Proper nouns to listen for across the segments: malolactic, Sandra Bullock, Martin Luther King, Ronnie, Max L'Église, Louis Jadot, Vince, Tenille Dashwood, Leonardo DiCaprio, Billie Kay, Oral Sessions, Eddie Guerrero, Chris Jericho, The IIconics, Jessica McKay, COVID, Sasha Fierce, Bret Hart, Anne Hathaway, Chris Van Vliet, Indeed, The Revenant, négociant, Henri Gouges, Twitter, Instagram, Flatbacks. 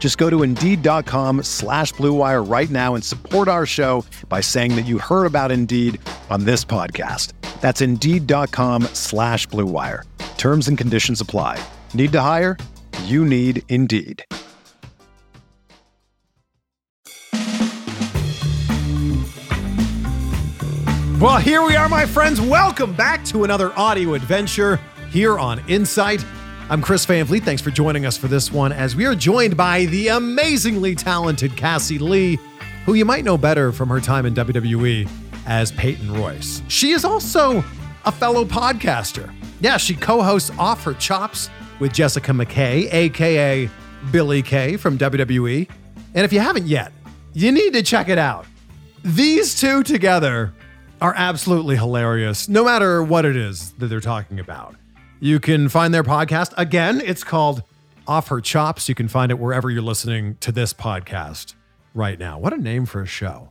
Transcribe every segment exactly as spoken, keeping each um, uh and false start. Just go to Indeed.com slash BlueWire right now and support our show by saying that you heard about Indeed on this podcast. That's Indeed.com slash BlueWire. Terms and conditions apply. Need to hire? You need Indeed. Well, here we are, my friends. Welcome back to another audio adventure here on Insight. I'm Chris Van Vliet. Thanks for joining us for this one, as we are joined by the amazingly talented Cassie Lee, who you might know better from her time in W W E as Peyton Royce. She is also a fellow podcaster. Yeah, she co-hosts Off Her Chops with Jessica McKay, a k a. Billie Kay from W W E. And if you haven't yet, you need to check it out. These two together are absolutely hilarious, no matter what it is that they're talking about. You can find their podcast. Again, it's called Off Her Chops. You can find it wherever you're listening to this podcast right now. What a name for a show.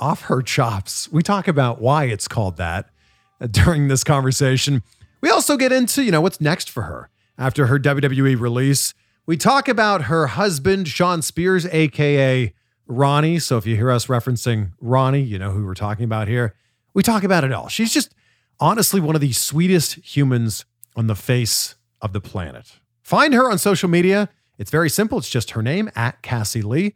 Off Her Chops. We talk about why it's called that during this conversation. We also get into, you know, what's next for her after her W W E release. We talk about her husband, Shawn Spears, a k a. Ronnie. So if you hear us referencing Ronnie, you know who we're talking about here. We talk about it all. She's just honestly one of the sweetest humans on the face of the planet. Find her on social media. It's very simple. It's just her name, at Cassie Lee.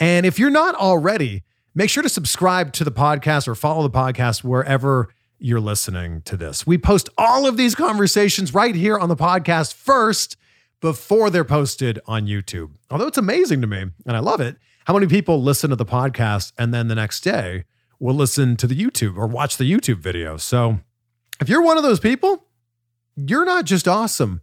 And if you're not already, make sure to subscribe to the podcast or follow the podcast wherever you're listening to this. We post all of these conversations right here on the podcast first before they're posted on YouTube. Although it's amazing to me, and I love it, how many people listen to the podcast and then the next day will listen to the YouTube or watch the YouTube video. So if you're one of those people, you're not just awesome,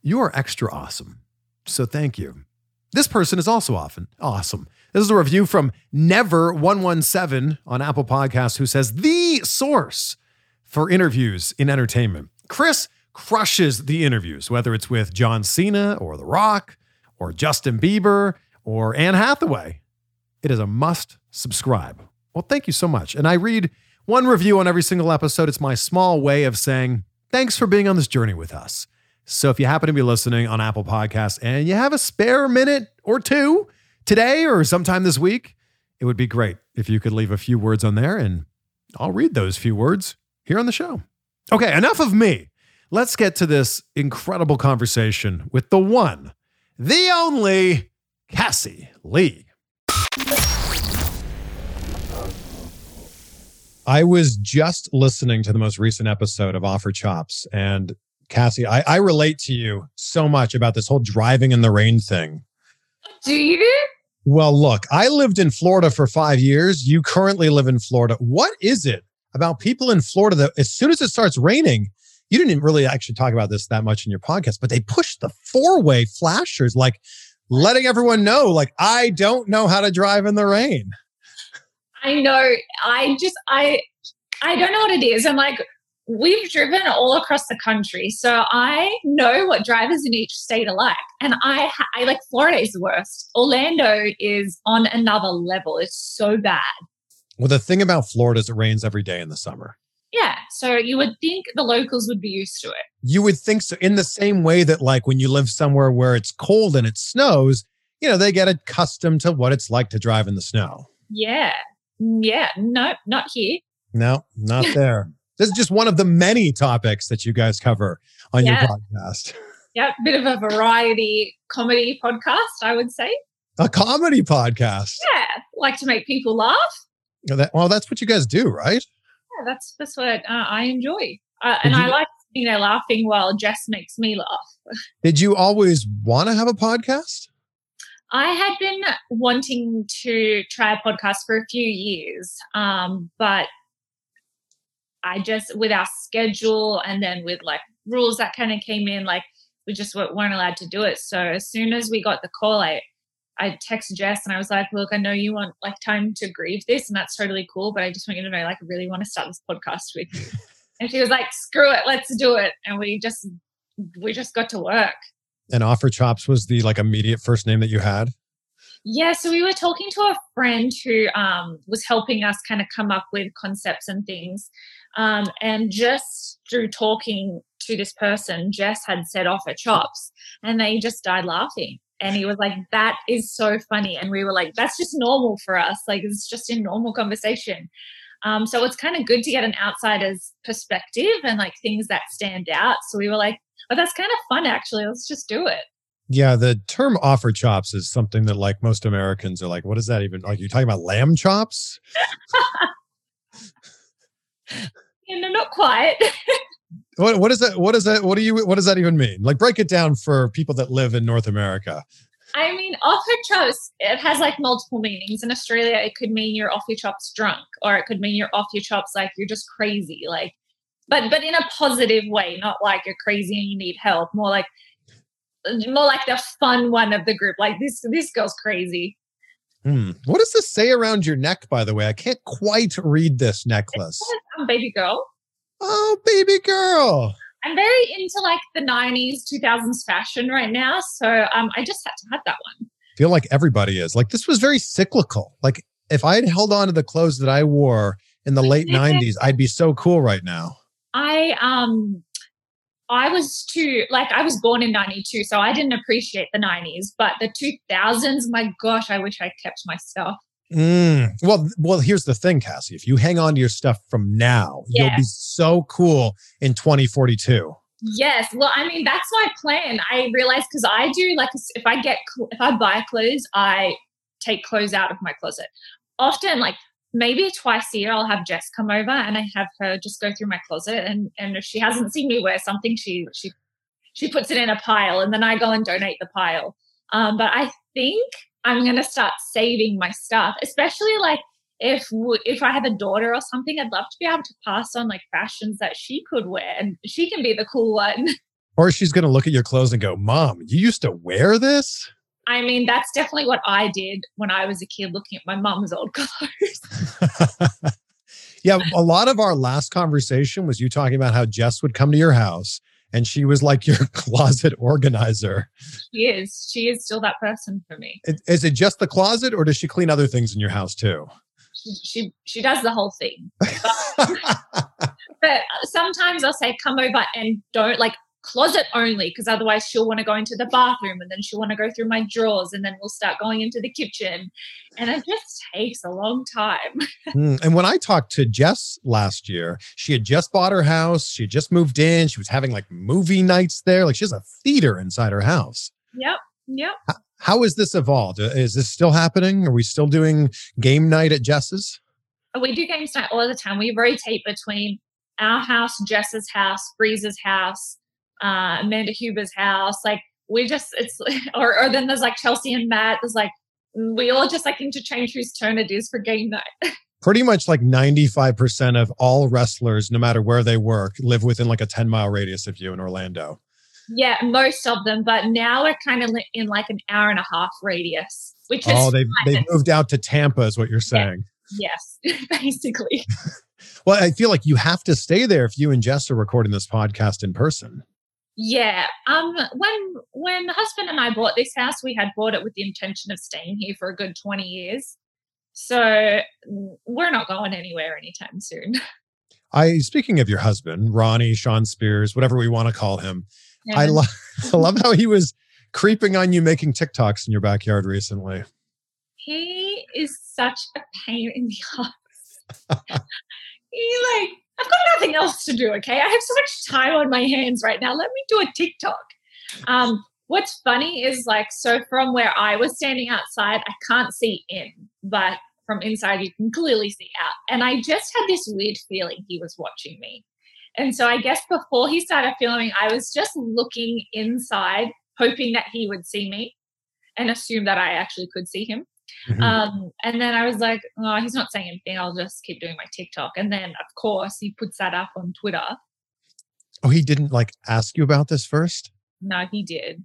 you are extra awesome. So thank you. This person is also often awesome. This is a review from Never one seventeen on Apple Podcasts, who says, the source for interviews in entertainment. Chris crushes the interviews, whether it's with John Cena or The Rock or Justin Bieber or Anne Hathaway. It is a must subscribe. Well, thank you so much. And I read one review on every single episode. It's my small way of saying, thanks for being on this journey with us. So if you happen to be listening on Apple Podcasts and you have a spare minute or two today or sometime this week, it would be great if you could leave a few words on there, and I'll read those few words here on the show. Okay, enough of me. Let's get to this incredible conversation with the one, the only Cassie Lee. I was just listening to the most recent episode of Off Her Chops, and Cassie, I, I relate to you so much about this whole driving in the rain thing. Do you? Well, look, I lived in Florida for five years. You currently live in Florida. What is it about people in Florida that as soon as it starts raining, you didn't really actually talk about this that much in your podcast, but they push the four-way flashers, like letting everyone know, like, I don't know how to drive in the rain. I know. I just, I, I don't know what it is. I'm like, we've driven all across the country, so I know what drivers in each state are like. And I, I like Florida is the worst. Orlando is on another level. It's so bad. Well, the thing about Florida is it rains every day in the summer. Yeah. So you would think the locals would be used to it. You would think so. In the same way that, like, when you live somewhere where it's cold and it snows, you know, they get accustomed to what it's like to drive in the snow. Yeah. Yeah, no, not here. No, not there. This is just one of the many topics that you guys cover on yeah. your podcast. Yeah, bit of a variety comedy podcast, I would say. A comedy podcast. Yeah, like to make people laugh. Well, that, well that's what you guys do, right? Yeah, that's, that's what uh, I enjoy. Uh, and you, I like, you know, laughing while Jess makes me laugh. Did you always want to have a podcast? I had been wanting to try a podcast for a few years, um, but I just, with our schedule and then with like rules that kind of came in, like we just weren't allowed to do it. So as soon as we got the call, I, I texted Jess and I was like, look, I know you want like time to grieve this and that's totally cool, but I just want you to know, like, I really want to start this podcast with you. And she was like, screw it, let's do it. And we just, we just got to work. And Off Her Chops was the like immediate first name that you had? Yeah. So we were talking to a friend who um, was helping us kind of come up with concepts and things. Um, and just through talking to this person, Jess had said Off Her Chops and they just died laughing. And he was like, that is so funny. And we were like, that's just normal for us. Like, it's just a normal conversation. Um, so it's kind of good to get an outsider's perspective and like things that stand out. So we were like, oh, that's kind of fun, actually. Let's just do it. Yeah, the term Off Her Chops is something that like most Americans are like, what is that even? Like, you're talking about lamb chops? Yeah, no, not quite. What, what is that? What is that? What do you, what does that even mean? Like, break it down for people that live in North America. I mean, Off Her Chops, it has like multiple meanings. In Australia, it could mean you're off your chops drunk, or it could mean you're off your chops like you're just crazy. Like, But but in a positive way, not like you're crazy and you need help. More like more like the fun one of the group. Like, this this girl's crazy. Mm. What does this say around your neck, by the way? I can't quite read this necklace. It says, um, baby girl. Oh, baby girl. I'm very into like the nineties, two thousands fashion right now. So um, I just had to have that one. I feel like everybody is. Like, this was very cyclical. Like, if I had held on to the clothes that I wore in the late nineties, I'd be so cool right now. I um, I was too, like I was born in ninety-two, so I didn't appreciate the nineties. But the two thousands, my gosh, I wish I kept my stuff. Mm. Well, well, here's the thing, Cassie. If you hang on to your stuff from now, yeah. You'll be so cool in twenty forty-two. Yes. Well, I mean, that's my plan. I realized because I do, like, if I get, if I buy clothes, I take clothes out of my closet. Often, like, maybe twice a year, I'll have Jess come over and I have her just go through my closet. And, and if she hasn't seen me wear something, she she she puts it in a pile and then I go and donate the pile. Um, but I think I'm going to start saving my stuff, especially like if if I have a daughter or something, I'd love to be able to pass on like fashions that she could wear and she can be the cool one. Or she's going to look at your clothes and go, Mom, you used to wear this? I mean, that's definitely what I did when I was a kid, looking at my mom's old clothes. Yeah, a lot of our last conversation was you talking about how Jess would come to your house and she was like your closet organizer. She is. She is still that person for me. Is, is it just the closet or does she clean other things in your house too? She she, she does the whole thing. But, but sometimes I'll say, come over and don't like, closet only, because otherwise she'll want to go into the bathroom and then she'll want to go through my drawers and then we'll start going into the kitchen. And it just takes a long time. Mm. And when I talked to Jess last year, she had just bought her house. She had just moved in. She was having like movie nights there. Like, she has a theater inside her house. Yep. Yep. How, how has this evolved? Is this still happening? Are we still doing game night at Jess's? We do games night all the time. We rotate between our house, Jess's house, Breeze's house, Uh, Amanda Huber's house. Like, we just, it's, or, or then there's like Chelsea and Matt. There's like, we all just like interchange whose turn it is for game night. Pretty much like ninety-five percent of all wrestlers, no matter where they work, live within like a ten mile radius of you in Orlando. Yeah, most of them. But now we're kind of in like an hour and a half radius. Which oh, they've, they've moved out to Tampa is what you're saying. Yes, yes. Basically. Well, I feel like you have to stay there if you and Jess are recording this podcast in person. Yeah. Um. When when husband and I bought this house, we had bought it with the intention of staying here for a good twenty years. So we're not going anywhere anytime soon. I speaking of your husband, Ronnie, Shawn Spears, whatever we want to call him, yeah. I, lo- I love how he was creeping on you making TikToks in your backyard recently. He is such a pain in the ass. He like... I've got nothing else to do, okay? I have so much time on my hands right now. Let me do a TikTok. Um, what's funny is like, so from where I was standing outside, I can't see in, but from inside, you can clearly see out. And I just had this weird feeling he was watching me. And so I guess before he started filming, I was just looking inside, hoping that he would see me and assume that I actually could see him. Mm-hmm. Um, and then I was like, oh, he's not saying anything. I'll just keep doing my TikTok. And then, of course, he puts that up on Twitter. Oh, he didn't, like, ask you about this first? No, he did.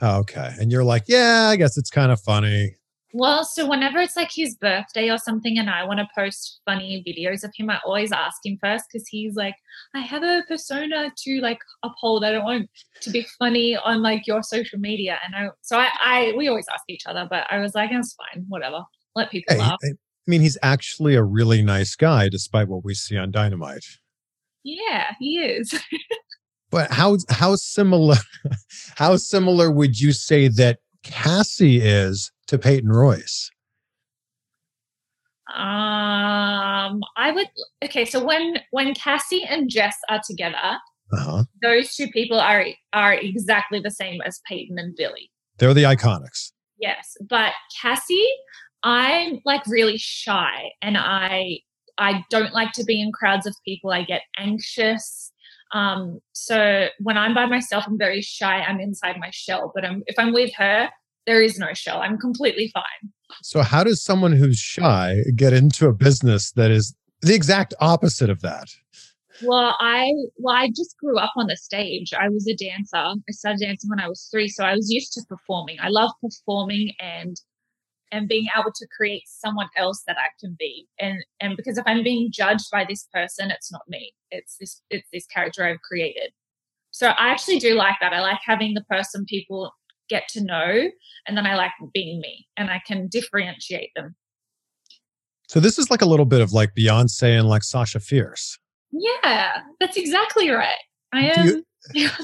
Oh, okay. And you're like, yeah, I guess it's kind of funny. Well, so whenever it's like his birthday or something and I want to post funny videos of him, I always ask him first because he's like, I have a persona to like uphold. I don't want to be funny on like your social media. And I, so I, I we always ask each other, but I was like, it's fine, whatever. Let people hey, laugh. I mean, he's actually a really nice guy despite what we see on Dynamite. Yeah, he is. But how how similar, how similar would you say that Cassie is to Peyton Royce? Um, I would okay. So when when Cassie and Jess are together, uh-huh. those two people are are exactly the same as Peyton and Billy. They're the IIconics. Yes, but Cassie, I'm like really shy, and I I don't like to be in crowds of people. I get anxious. Um, so when I'm by myself, I'm very shy. I'm inside my shell, but I'm, if I'm with her, there is no shell. I'm completely fine. So how does someone who's shy get into a business that is the exact opposite of that? Well, I, well, I just grew up on the stage. I was a dancer. I started dancing when I was three. So I was used to performing. I love performing and, and being able to create someone else that I can be. And, and because if I'm being judged by this person, it's not me. It's this, it's this character I've created. So I actually do like that. I like having the person people get to know, and then I like being me, and I can differentiate them. So this is like a little bit of like Beyonce and like Sasha Fierce. Yeah, that's exactly right. I am Beyonce.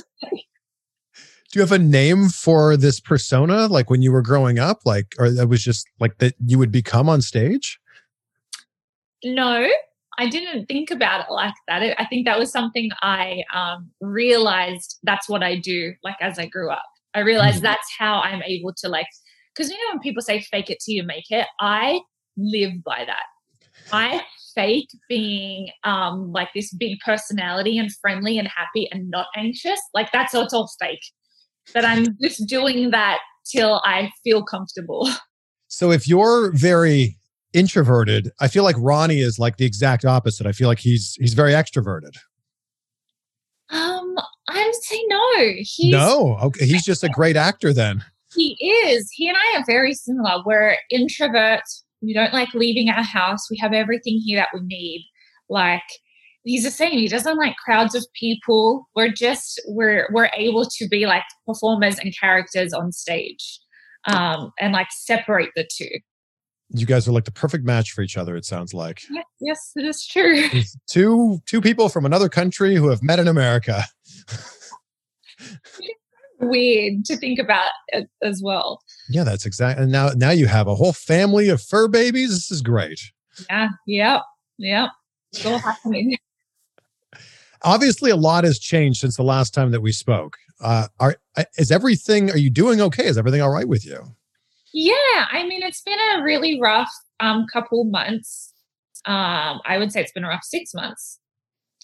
Do you have a name for this persona, like when you were growing up, like, or that was just like that you would become on stage? No, I didn't think about it like that. I think that was something I um, realized that's what I do, like as I grew up. I realized mm-hmm. that's how I'm able to like, because you know when people say fake it till you make it, I live by that. I fake being um, like this big personality and friendly and happy and not anxious. Like that's all, it's all fake. But I'm just doing that till I feel comfortable. So if you're very introverted, I feel like Ronnie is like the exact opposite. I feel like he's he's very extroverted. Um, I would say no. He's, no, okay. He's just a great actor then. He is. He and I are very similar. We're introverts. We don't like leaving our house. We have everything here that we need. Like, he's the same. He doesn't like crowds of people. We're just, we're, we're able to be like performers and characters on stage um, and like separate the two. You guys are like the perfect match for each other, it sounds like. Yes, yes, it is true. Two, two people from another country who have met in America. Weird to think about as well. Yeah, that's exactly. And now, now you have a whole family of fur babies. This is great. Yeah. Yep. Yep. It's all happening. Obviously, a lot has changed since the last time that we spoke. Uh, are is everything? Are you doing okay? Is everything all right with you? Yeah, I mean, it's been a really rough um, couple months. Um, I would say it's been a rough six months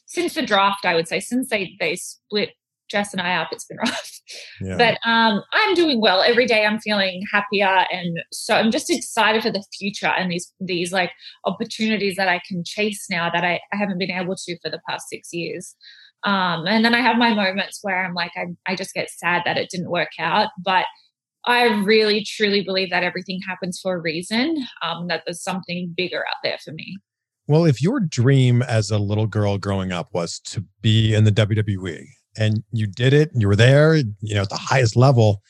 since the draft. I would say since they they split Jess and I up, it's been rough. Yeah. But um, I'm doing well. Every day I'm feeling happier, and so I'm just excited for the future and these these like opportunities that I can chase now that I, I haven't been able to for the past six years. Um, and then I have my moments where I'm like, I, I just get sad that it didn't work out. But I really, truly believe that everything happens for a reason, um, that there's something bigger out there for me. Well, if your dream as a little girl growing up was to be in the W W E, and you did it, and you were there, you know, at the highest level,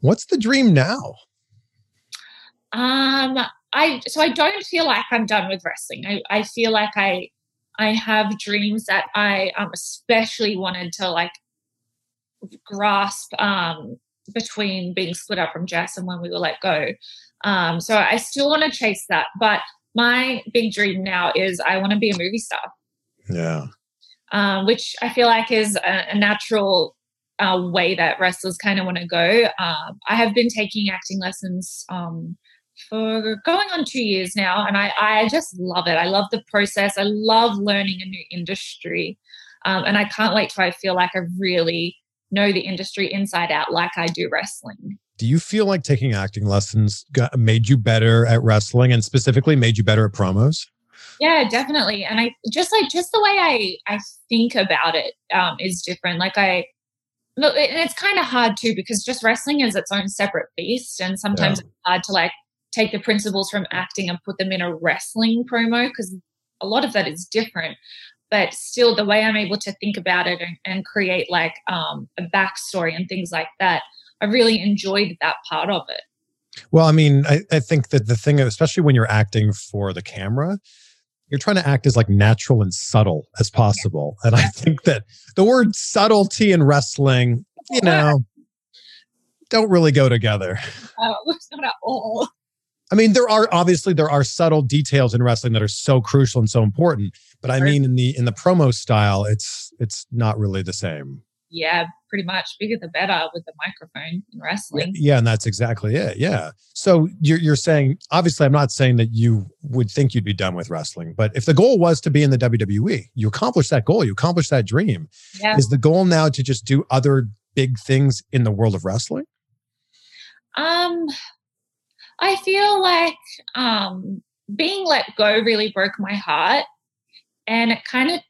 what's the dream now? Um, I, so I don't feel like I'm done with wrestling. I, I feel like I, I have dreams that I um, especially wanted to like grasp, um, between being split up from Jess and when we were let go. Um, so I still want to chase that, but my big dream now is I want to be a movie star. Yeah. Um, which I feel like is a, a natural uh, way that wrestlers kind of want to go. Um, I have been taking acting lessons um, for going on two years now, and I, I just love it. I love the process. I love learning a new industry, um, and I can't wait till I feel like I really know the industry inside out like I do wrestling. Do you feel like taking acting lessons got, made you better at wrestling, and specifically made you better at promos? Yeah, definitely. And I just like, just the way I, I think about it um, is different. Like I, and it's kind of hard too, because just wrestling is its own separate beast. And sometimes yeah. it's hard to like take the principles from acting and put them in a wrestling promo, because a lot of that is different. But still, the way I'm able to think about it and, and create like um, a backstory and things like that, I really enjoyed that part of it. Well, I mean, I, I think that the thing, especially when you're acting for the camera, you're trying to act as like natural and subtle as possible. Yeah. And I think that the word subtlety and wrestling, you know, don't really go together. Oh, uh, not at all. I mean, there are obviously there are subtle details in wrestling that are so crucial and so important. But I mean, in the in the promo style, it's it's not really the same. Yeah, pretty much. Bigger the better with the microphone in wrestling. Yeah, yeah, and that's exactly it. Yeah. So you're you're saying, obviously, I'm not saying that you would think you'd be done with wrestling, but if the goal was to be in the W W E, you accomplish that goal, you accomplish that dream. Yeah. Is the goal now to just do other big things in the world of wrestling? Um, I feel like um, being let go really broke my heart, and it kind of,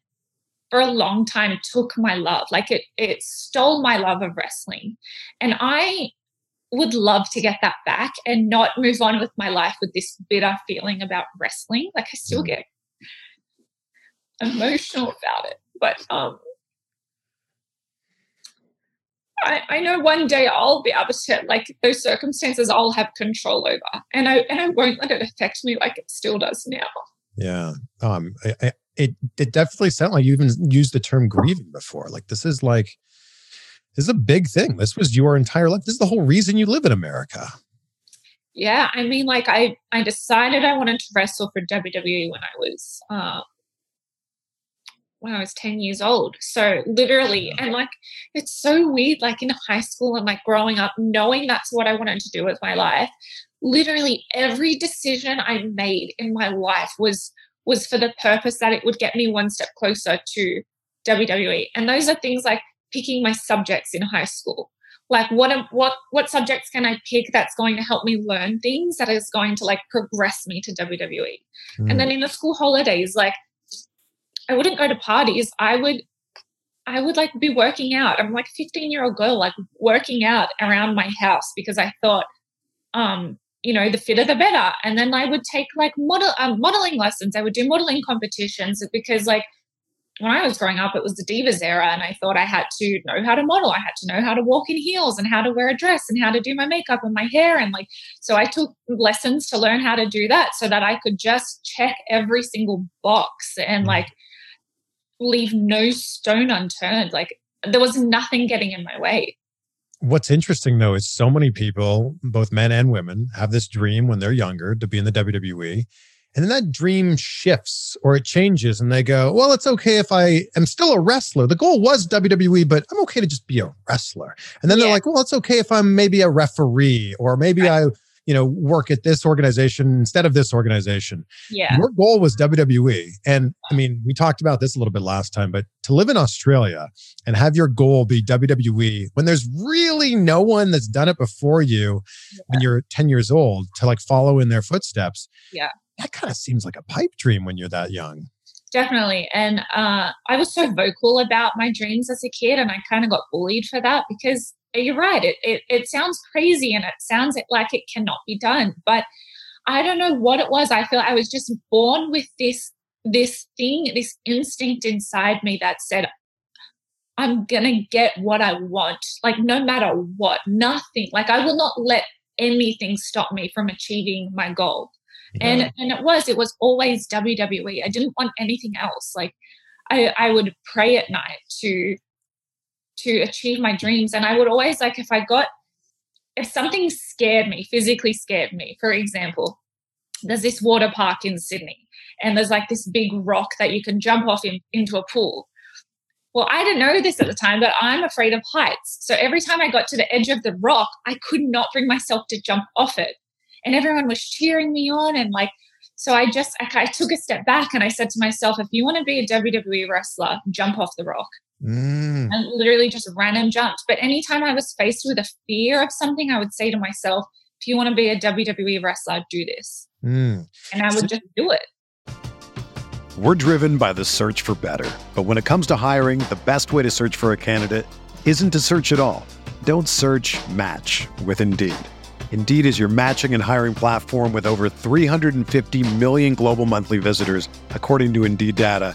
for a long time, took my love. Like it, it stole my love of wrestling. And I would love to get that back and not move on with my life with this bitter feeling about wrestling. Like I still get emotional about it. But um, I, I know one day I'll be able to, like those circumstances I'll have control over. And I, and I won't let it affect me like it still does now. Yeah. Um, I, I, It it definitely sounded like you even used the term grieving before. Like this is like, this is a big thing. This was your entire life. This is the whole reason you live in America. Yeah. I mean, like I, I decided I wanted to wrestle for W W E when I was, uh, when I was ten years old. So literally, and like, it's so weird, like in high school and like growing up, knowing that's what I wanted to do with my life. Literally every decision I made in my life was was for the purpose that it would get me one step closer to W W E. And those are things like picking my subjects in high school. Like what, what, what subjects can I pick that's going to help me learn things that is going to like progress me to W W E. Mm. And then in the school holidays, like I wouldn't go to parties. I would, I would like be working out. I'm like a fifteen year old girl, like working out around my house because I thought, um, you know, the fitter, the better. And then I would take like model um, modeling lessons. I would do modeling competitions because like when I was growing up, it was the Divas era. And I thought I had to know how to model. I had to know how to walk in heels and how to wear a dress and how to do my makeup and my hair. And like, so I took lessons to learn how to do that so that I could just check every single box and like leave no stone unturned. Like there was nothing getting in my way. What's interesting, though, is so many people, both men and women, have this dream when they're younger to be in the W W E. And then that dream shifts or it changes and they go, well, it's okay if I am still a wrestler. The goal was W W E, but I'm okay to just be a wrestler. And then yeah. they're like, well, it's okay if I'm maybe a referee or maybe right. I, you know, work at this organization instead of this organization. Yeah. Your goal was W W E. And I mean, we talked about this a little bit last time, but to live in Australia and have your goal be W W E when there's really no one that's done it before you yeah. when you're ten years old to like follow in their footsteps. Yeah. That kind of seems like a pipe dream when you're that young. Definitely. And uh, I was so vocal about my dreams as a kid and I kind of got bullied for that because you're right. It, it it sounds crazy and it sounds like it cannot be done. But I don't know what it was. I feel I was just born with this this thing, this instinct inside me that said, I'm going to get what I want, like no matter what, nothing. Like I will not let anything stop me from achieving my goal. Yeah. And and it was, it was always W W E. I didn't want anything else. Like I, I would pray at night to to achieve my dreams. And I would always like, if I got, if something scared me, physically scared me, for example, there's this water park in Sydney and there's like this big rock that you can jump off in, into a pool. Well, I didn't know this at the time, but I'm afraid of heights. So every time I got to the edge of the rock, I could not bring myself to jump off it. and everyone was cheering me on. And like, so I just, I, I took a step back and I said to myself, if you want to be a W W E wrestler, jump off the Rock. Mm. And literally just ran and jumped. But anytime I was faced with a fear of something, I would say to myself, if you want to be a W W E wrestler, do this. Mm. And I would just do it. We're driven by the search for better. But when it comes to hiring, the best way to search for a candidate isn't to search at all. Don't search, match with Indeed. Indeed is your matching and hiring platform with over three hundred fifty million global monthly visitors, according to Indeed data,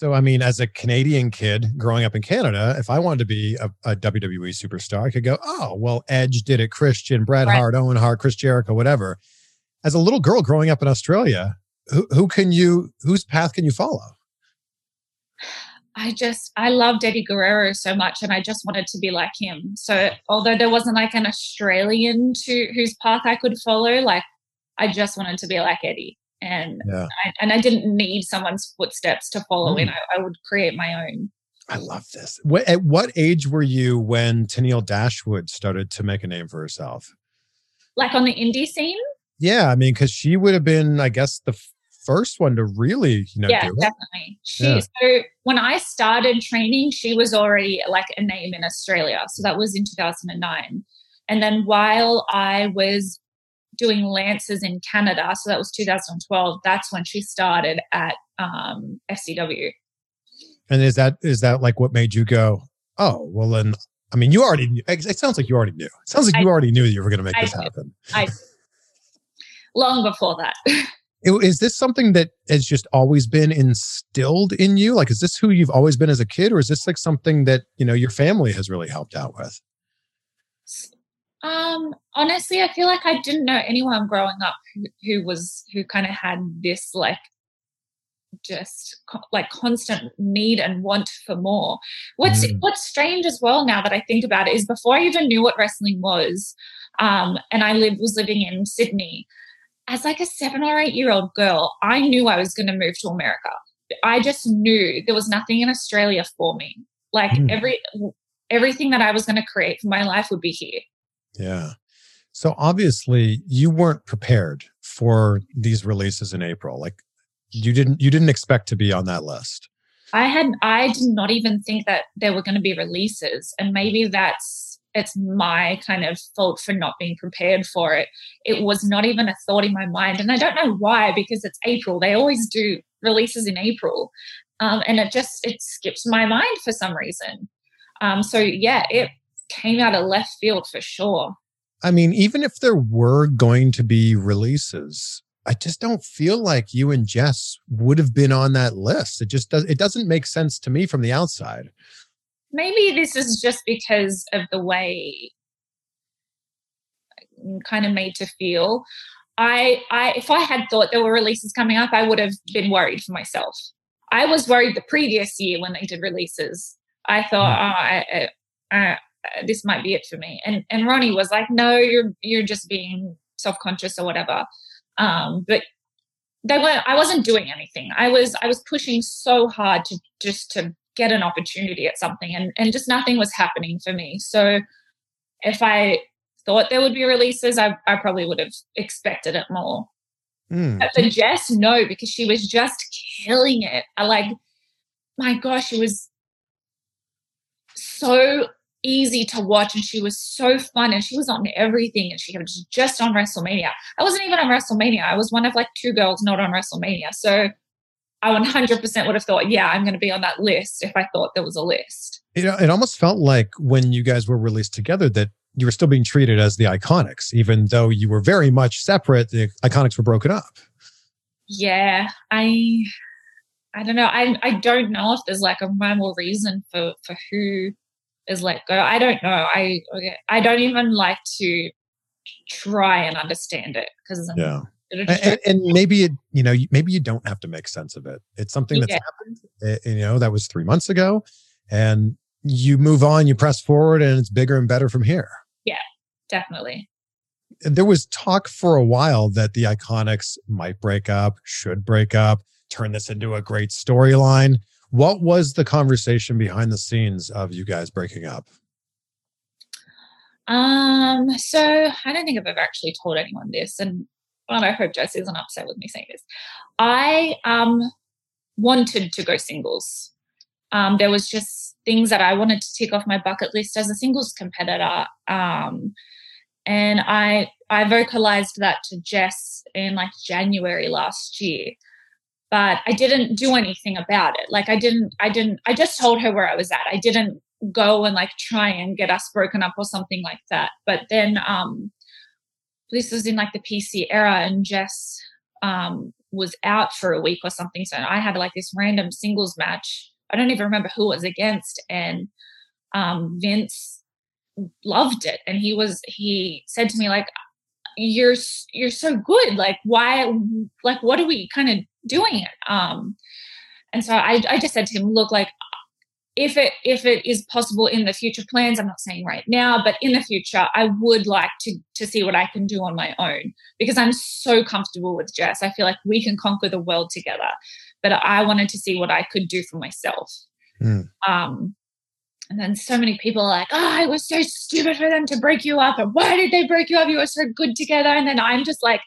So, I mean, as a Canadian kid growing up in Canada, if I wanted to be a, a W W E superstar, I could go, oh, well, Edge did it, Christian, Bret Hart, Owen Hart, Chris Jericho, whatever. As a little girl growing up in Australia, who, who can you, whose path can you follow? I just, I loved Eddie Guerrero so much and I just wanted to be like him. So although there wasn't like an Australian to whose path I could follow, like I just wanted to be like Eddie. And yeah. I, and I didn't need someone's footsteps to follow mm. in. I, I would create my own. I love this. What, at what age were you when Tenille Dashwood started to make a name for herself? Like on the indie scene? Yeah, I mean, because she would have been, I guess, the f- first one to really, you know, yeah, do it. Definitely. She, yeah, definitely. So when I started training, she was already like a name in Australia. So that was in two thousand nine. And then while I was doing Lancers in Canada, so that was two thousand twelve, that's when she started at um, S C W. And is that is that like what made you go, oh, well then, I mean, you already knew. It sounds like you already knew. It sounds like I, you already knew that you were going to make I, this happen. I, I, long before that. Is this something that has just always been instilled in you? Like, is this who you've always been as a kid? Or is this like something that, you know, your family has really helped out with? Um, honestly, I feel like I didn't know anyone growing up who, who was, who kind of had this like, just co- like constant need and want for more. What's, mm. what's strange as well now that I think about it is before I even knew what wrestling was, um, and I lived, was living in Sydney, as like a seven or eight year old girl, I knew I was going to move to America. I just knew there was nothing in Australia for me. Like mm. every, everything that I was going to create for my life would be here. Yeah. So obviously you weren't prepared for these releases in April. Like you didn't, you didn't expect to be on that list. I had, I did not even think that there were going to be releases, and maybe that's, it's my kind of fault for not being prepared for it. It was not even a thought in my mind. And I don't know why, because it's April. They always do releases in April. Um, and it just, it skips my mind for some reason. Um, so yeah, it came out of left field for sure. I mean, even if there were going to be releases, I just don't feel like you and Jess would have been on that list. It just does, it doesn't make sense to me from the outside. Maybe this is just because of the way I'm kind of made to feel. I, I, if I had thought there were releases coming up, I would have been worried for myself. I was worried the previous year when they did releases. I thought, oh, I, I, I this might be it for me. And and Ronnie was like, no, you're you're just being self-conscious or whatever. Um, but they weren't, I wasn't doing anything. I was I was pushing so hard to just to get an opportunity at something, and, and just nothing was happening for me. So if I thought there would be releases, I, I probably would have expected it more. Mm. But for Jess, no, because she was just killing it. I like, my gosh, she was so easy to watch and she was so fun and she was on everything and she was just on WrestleMania. I wasn't even on WrestleMania. I was one of like two girls not on WrestleMania. So I one hundred percent would have thought, yeah, I'm going to be on that list if I thought there was a list. You know, it almost felt like when you guys were released together that you were still being treated as the IIconics, even though you were very much separate. The IIconics were broken up. Yeah, I, I don't know. I, I don't know if there's like a rhyme or reason for for who is let go. I don't know. I, I don't even like to try and understand it because yeah. And, and maybe it, you know, maybe you don't have to make sense of it. It's something that's yeah. happened. You know, that was three months ago, and you move on, you press forward, and it's bigger and better from here. Yeah, definitely. There was talk for a while that the IIconics might break up, should break up, turn this into a great storyline. What was the conversation behind the scenes of you guys breaking up? Um, so I don't think I've ever actually told anyone this, and well, I hope Josie isn't upset with me saying this. I um, wanted to go singles. Um, there was just things that I wanted to tick off my bucket list as a singles competitor. Um, and I I vocalized that to Jess in like January last year. But I didn't do anything about it. Like I didn't, I didn't, I just told her where I was at. I didn't go and like try and get us broken up or something like that. But then um, this was in like the P C era, and Jess um, was out for a week or something. So I had like this random singles match. I don't even remember who it was against. And um, Vince loved it. And he was, he said to me like, you're, you're so good. Like why, like what are we kind of doing it? Um, and so I, I just said to him, look, like if it, if it is possible in the future plans, I'm not saying right now, but in the future, I would like to, to see what I can do on my own because I'm so comfortable with Jess. I feel like we can conquer the world together, but I wanted to see what I could do for myself. Mm. Um, and then so many people are like, oh, it was so stupid for them to break you up. And why did they break you up? You were so good together. And then I'm just like,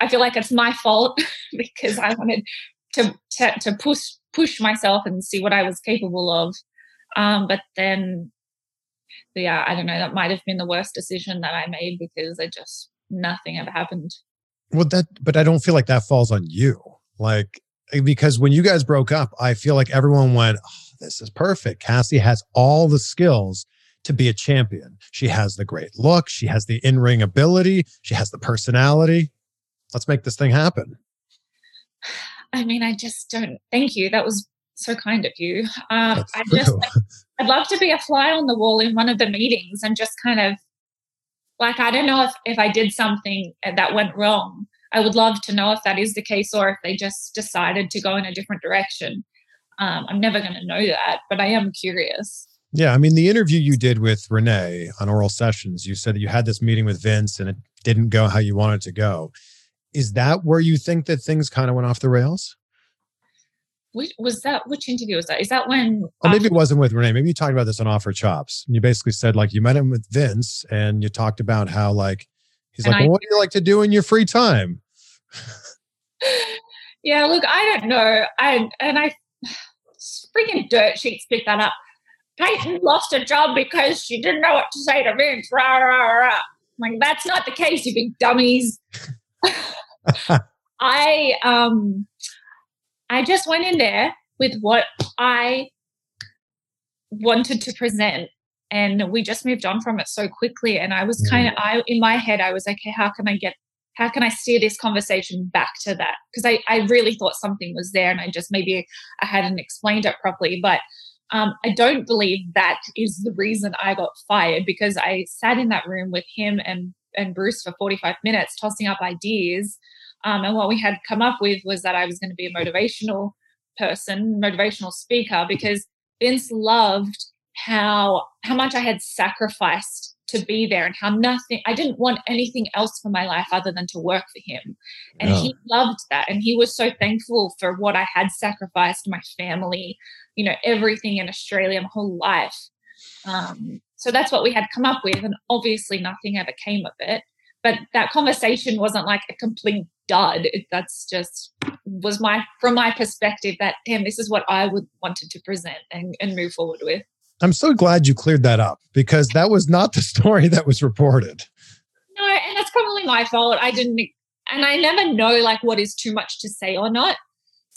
I feel like it's my fault because I wanted to, to to push push myself and see what I was capable of. Um, but then, yeah, I don't know. That might have been the worst decision that I made because I just nothing ever happened. Well, that but I don't feel like that falls on you, like because when you guys broke up, I feel like everyone went, oh, "This is perfect. Cassie has all the skills to be a champion. She has the great look. She has the in-ring ability. She has the personality. Let's make this thing happen." I mean, I just don't. Thank you. That was so kind of you. Um, I just, I'd love to be a fly on the wall in one of the meetings and just kind of like, I don't know if, if I did something that went wrong. I would love to know if that is the case or if they just decided to go in a different direction. Um, I'm never going to know that, but I am curious. Yeah. I mean, the interview you did with Renee on Oral Sessions, you said that you had this meeting with Vince and it didn't go how you wanted to go. Is that where you think that things kind of went off the rails? Which, was that, which interview was that? Is that when... Or maybe it wasn't with Renee. Maybe you talked about this on Off Her Chops. And you basically said, like, you met him with Vince and you talked about how, like, he's and like, I, well, what do you like to do in your free time? Yeah, look, I don't know. I And I... Freaking dirt sheets picked that up. Peyton lost her job because she didn't know what to say to Vince. Rah, rah, rah. Like, that's not the case, you big dummies. I um I just went in there with what I wanted to present, and we just moved on from it so quickly. And I was kind of I in my head I was like, okay, how can I get how can I steer this conversation back to that? Because I, I really thought something was there, and I just maybe I hadn't explained it properly. But um, I don't believe that is the reason I got fired, because I sat in that room with him and and Bruce for forty-five minutes tossing up ideas. Um, and what we had come up with was that I was going to be a motivational person, motivational speaker, because Vince loved how, how much I had sacrificed to be there and how nothing, I didn't want anything else for my life other than to work for him. And no. He loved that. And he was so thankful for what I had sacrificed, my family, you know, everything in Australia, my whole life. Um, So that's what we had come up with, and obviously nothing ever came of it. But that conversation wasn't like a complete dud. It, that's just was my from my perspective that damn, this is what I would wanted to present and, and move forward with. I'm so glad you cleared that up, because that was not the story that was reported. No, and that's probably my fault. I didn't, and I never know like what is too much to say or not.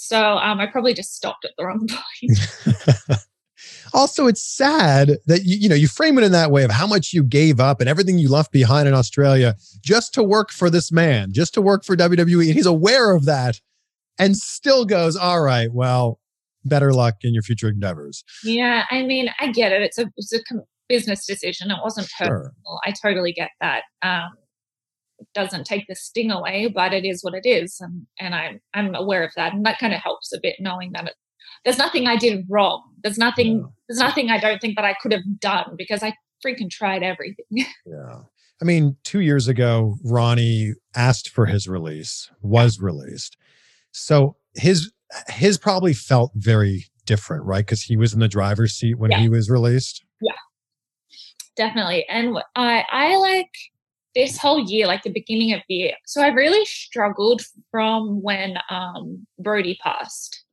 So um, I probably just stopped at the wrong point. Also, it's sad that, you, you know, you frame it in that way of how much you gave up and everything you left behind in Australia just to work for this man, just to work for W W E. And he's aware of that and still goes, all right, well, better luck in your future endeavors. Yeah, I mean, I get it. It's a, it's a business decision. It wasn't personal. Sure. I totally get that. Um, it doesn't take the sting away, but it is what it is. And, and I'm, I'm aware of that. And that kind of helps a bit, knowing that it, there's nothing I did wrong. There's nothing, yeah. there's nothing I don't think that I could have done, because I freaking tried everything. Yeah. I mean, two years ago, Ronnie asked for his release, was released. So his, his probably felt very different, right? Because he was in the driver's seat when yeah. he was released. Yeah, definitely. And I, I like this whole year, like the beginning of the year. So I really struggled from when um, Brody passed.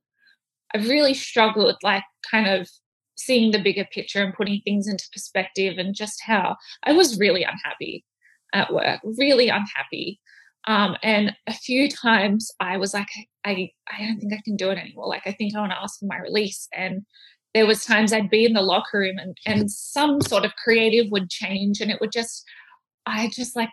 I've really struggled with like kind of seeing the bigger picture and putting things into perspective, and just how I was really unhappy at work, really unhappy. Um, and a few times I was like, I, I don't think I can do it anymore. Like, I think I want to ask for my release. And there was times I'd be in the locker room and, and some sort of creative would change, and it would just, I just like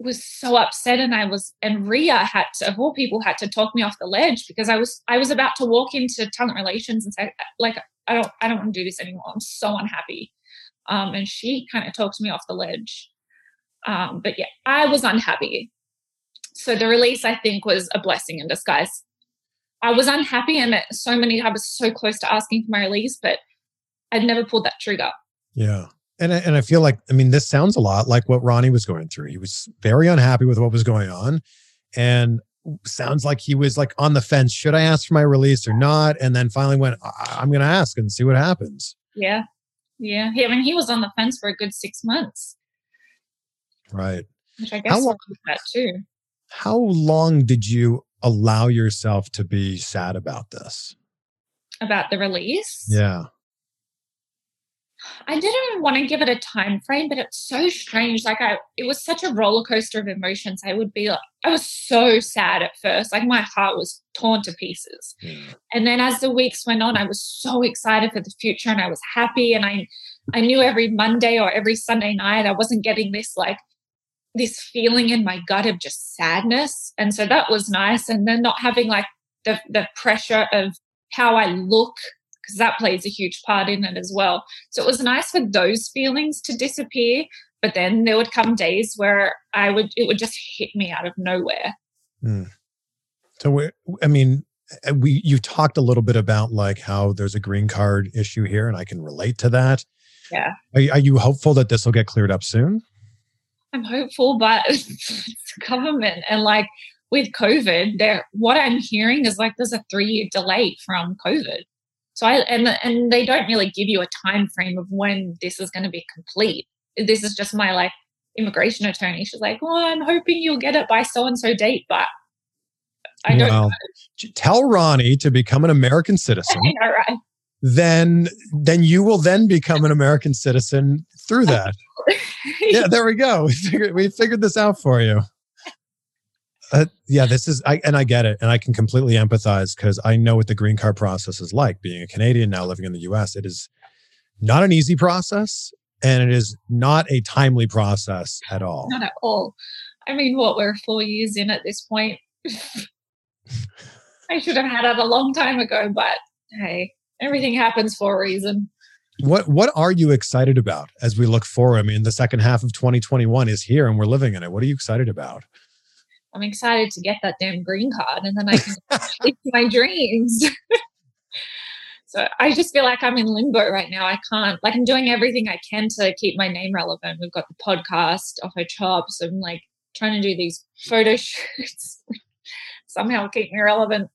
was so upset. And I was, and Rhea had to, of all people, had to talk me off the ledge, because I was, I was about to walk into talent relations and say, like, I don't, I don't want to do this anymore. I'm so unhappy. Um, and she kind of talked me off the ledge. Um, but yeah, I was unhappy. So the release, I think, was a blessing in disguise. I was unhappy, and so many, I was so close to asking for my release, but I'd never pulled that trigger. Yeah. And I, and I feel like, I mean, this sounds a lot like what Ronnie was going through. He was very unhappy with what was going on, and sounds like he was like on the fence. Should I ask for my release or not? And then finally went, I- I'm going to ask and see what happens. Yeah. Yeah. I mean, he was on the fence for a good six months. Right. Which I guess How long- was that too. How long did you allow yourself to be sad about this? About the release? Yeah. I didn't even want to give it a time frame, but it's so strange. Like I, it was such a roller coaster of emotions. I would be like, I was so sad at first. Like my heart was torn to pieces. Yeah. And then as the weeks went on, I was so excited for the future, and I was happy. And I, I knew every Monday or every Sunday night, I wasn't getting this like, this feeling in my gut of just sadness. And so that was nice. And then not having like the, the pressure of how I look, because that plays a huge part in it as well. So it was nice for those feelings to disappear. But then there would come days where I would, it would just hit me out of nowhere. Mm. So, we, I mean, we, you talked a little bit about like how there's a green card issue here, and I can relate to that. Yeah. Are, are you hopeful that this will get cleared up soon? I'm hopeful, but it's government, and like with COVID, there, what I'm hearing is like there's a three-year delay from COVID. So I and and they don't really give you a time frame of when this is going to be complete. This is just my like immigration attorney. She's like, "Well, I'm hoping you'll get it by so and so date," but I don't well, know. Tell Ronnie to become an American citizen. All right. Then, then you will then become an American citizen through that. Yeah, there we go. We figured, we figured this out for you. Uh, yeah, this is, I, and I get it. And I can completely empathize, because I know what the green card process is like. Being a Canadian now living in the U S, it is not an easy process, and it is not a timely process at all. Not at all. I mean, what, we're four years in at this point. I should have had it a long time ago, but hey, everything happens for a reason. What what are you excited about as we look forward? I mean, the second half of twenty twenty-one is here, and we're living in it. What are you excited about? I'm excited to get that damn green card, and then I can chase my dreams. So I just feel like I'm in limbo right now. I can't, like I'm doing everything I can to keep my name relevant. We've got the podcast, Off Her Chops. I'm like trying to do these photo shoots. Somehow keep me relevant.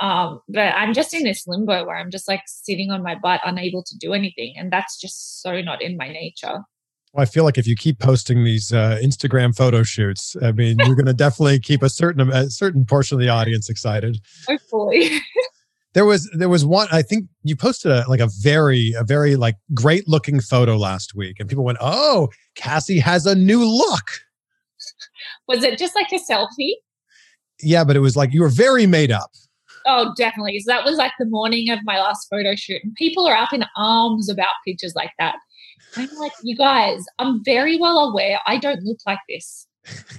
Um, but I'm just in this limbo where I'm just like sitting on my butt, unable to do anything. And that's just so not in my nature. Well, I feel like if you keep posting these uh, Instagram photo shoots, I mean, you're going to definitely keep a certain a certain portion of the audience excited. Hopefully. There was there was one, I think you posted a, like a very, a very like great looking photo last week, and people went, "Oh, Cassie has a new look." Was it just like a selfie? Yeah, but it was like you were very made up. oh, definitely. So that was like the morning of my last photo shoot, and people are up in arms about pictures like that. And I'm like, you guys, I'm very well aware I don't look like this.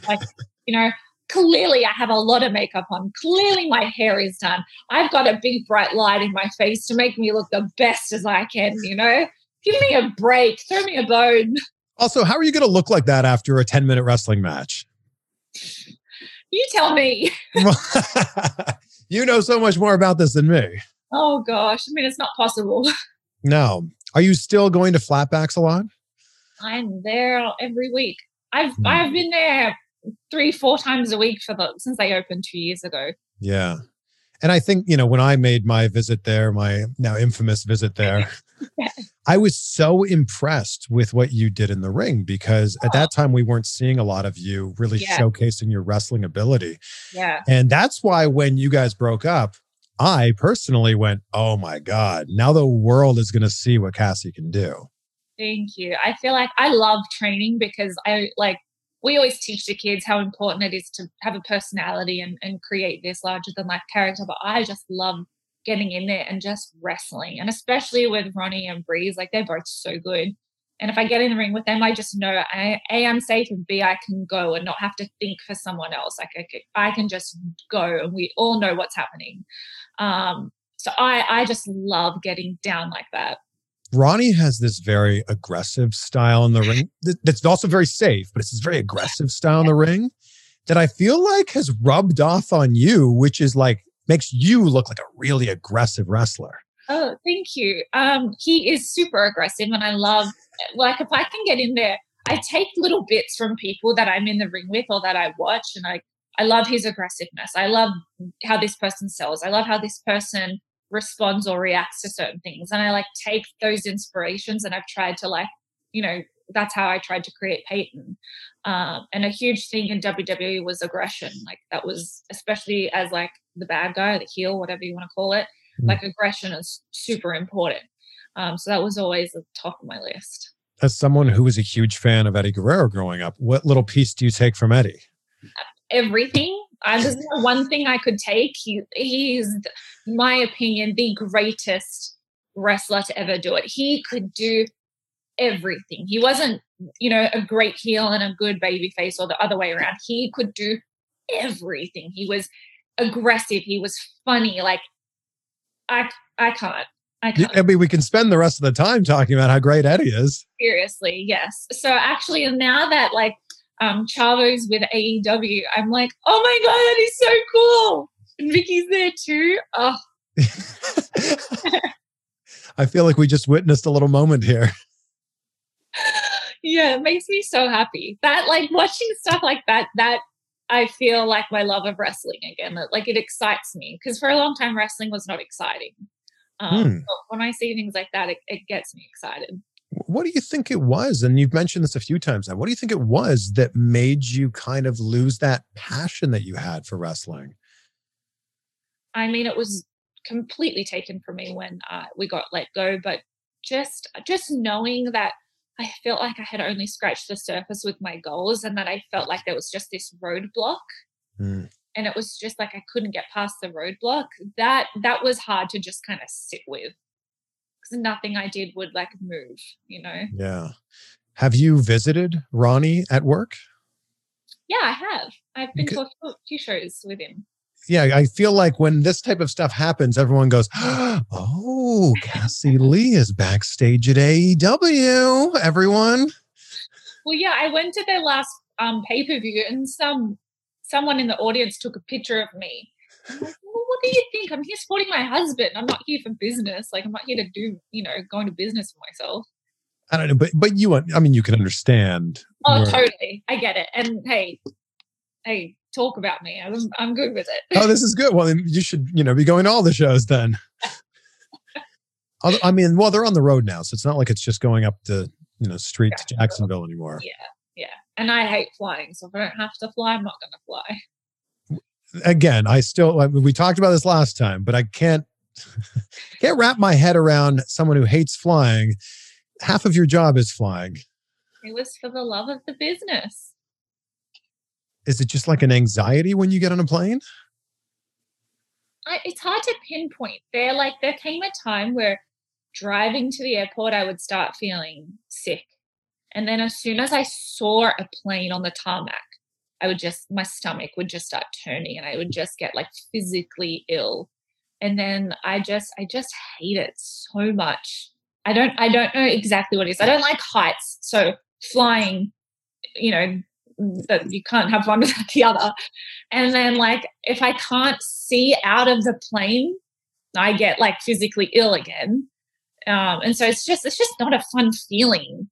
Like, you know, clearly I have a lot of makeup on. Clearly my hair is done. I've got a big bright light in my face to make me look the best as I can, you know. Give me a break. Throw me a bone. Also, how are you going to look like that after a ten-minute wrestling match? You tell me. You know so much more about this than me. Oh, gosh. I mean, it's not possible. No. Are you still going to Flatbacks a lot? I'm there every week. I've mm. I've been there three, four times a week for the since they opened two years ago. Yeah. And I think, you know, when I made my visit there, my now infamous visit there, yeah. I was so impressed with what you did in the ring, because oh. at that time we weren't seeing a lot of you really yeah. showcasing your wrestling ability. Yeah. And that's why when you guys broke up, I personally went, oh my God, now the world is going to see what Cassie can do. Thank you. I feel like I love training because I like, we always teach the kids how important it is to have a personality and, and create this larger than life character. But I just love getting in there and just wrestling. And especially with Ronnie and Breeze, like they're both so good. And if I get in the ring with them, I just know I, A, I'm safe, and B, I can go and not have to think for someone else. Like I can, I can just go, and we all know what's happening. Um, so I, I just love getting down like that. Ronnie has this very aggressive style in the ring that's also very safe, but it's this very aggressive style in the ring that I feel like has rubbed off on you, which is like, makes you look like a really aggressive wrestler. Oh, thank you. Um, he is super aggressive, and I love, like if I can get in there, I take little bits from people that I'm in the ring with or that I watch, and I, I love his aggressiveness. I love how this person sells. I love how this person responds or reacts to certain things, and I like take those inspirations, and I've tried to like, you know, that's how I tried to create Peyton. Um, and a huge thing in W W E was aggression. Like that was, especially as like the bad guy, the heel, whatever you want to call it, mm-hmm. like aggression is super important. Um, so that was always at the top of my list. As someone who was a huge fan of Eddie Guerrero growing up, what little piece do you take from Eddie? Everything. I, there's no one thing I could take. He, he's, in my opinion, the greatest wrestler to ever do it. He could do everything. He wasn't, you know, a great heel and a good babyface or the other way around. He could do everything. He was aggressive. He was funny. Like, I, I can't. I can't. I mean, we can spend the rest of the time talking about how great Eddie is. Seriously, yes. So actually, now that, like, Um, Chavo's with A E W, I'm like, oh my God, that is so cool. And Vicky's there too. Oh. I feel like we just witnessed a little moment here. Yeah, it makes me so happy. That, like, watching stuff like that, that I feel like my love of wrestling again. Like, it excites me, because for a long time, wrestling was not exciting. Um, hmm. But when I see things like that, it, it gets me excited. What do you think it was? And you've mentioned this a few times now. What do you think it was that made you kind of lose that passion that you had for wrestling? I mean, it was completely taken from me when uh, we got let go. But just just knowing that I felt like I had only scratched the surface with my goals, and that I felt like there was just this roadblock. Mm. And it was just like I couldn't get past the roadblock. That, that was hard to just kind of sit with. Nothing I did would like move, you know? Yeah. Have you visited Ronnie at work? Yeah, I have. I've been to a few shows with him. Yeah, I feel like when this type of stuff happens, everyone goes, oh, Cassie Lee is backstage at A E W, everyone. Well, yeah, I went to their last um, pay-per-view, and some someone in the audience took a picture of me. I'm like, well, what do you think? I'm here supporting my husband. I'm not here for business. Like, I'm not here to do, you know, go into business for myself. I don't know, but but you, I mean, you can understand. Oh, where... totally. I get it. And hey, hey, talk about me. I'm, I'm good with it. Oh, this is good. Well, then you should, you know, be going to all the shows then. I mean, well, they're on the road now, so it's not like it's just going up the, you know, street yeah. to Jacksonville anymore. Yeah, yeah. And I hate flying, so if I don't have to fly, I'm not going to fly. Again, I still, we talked about this last time, but I can't can't wrap my head around someone who hates flying. Half of your job is flying. It was for the love of the business. Is it just like an anxiety when you get on a plane? it's hard to pinpoint. There, like, there came a time where driving to the airport, I would start feeling sick. And then as soon as I saw a plane on the tarmac, I would just, my stomach would just start turning and I would just get like physically ill. And then I just, I just hate it so much. I don't, I don't know exactly what it is. I don't like heights. So flying, you know, that you can't have one without the other. And then like, if I can't see out of the plane, I get like physically ill again. Um, and so it's just, it's just not a fun feeling.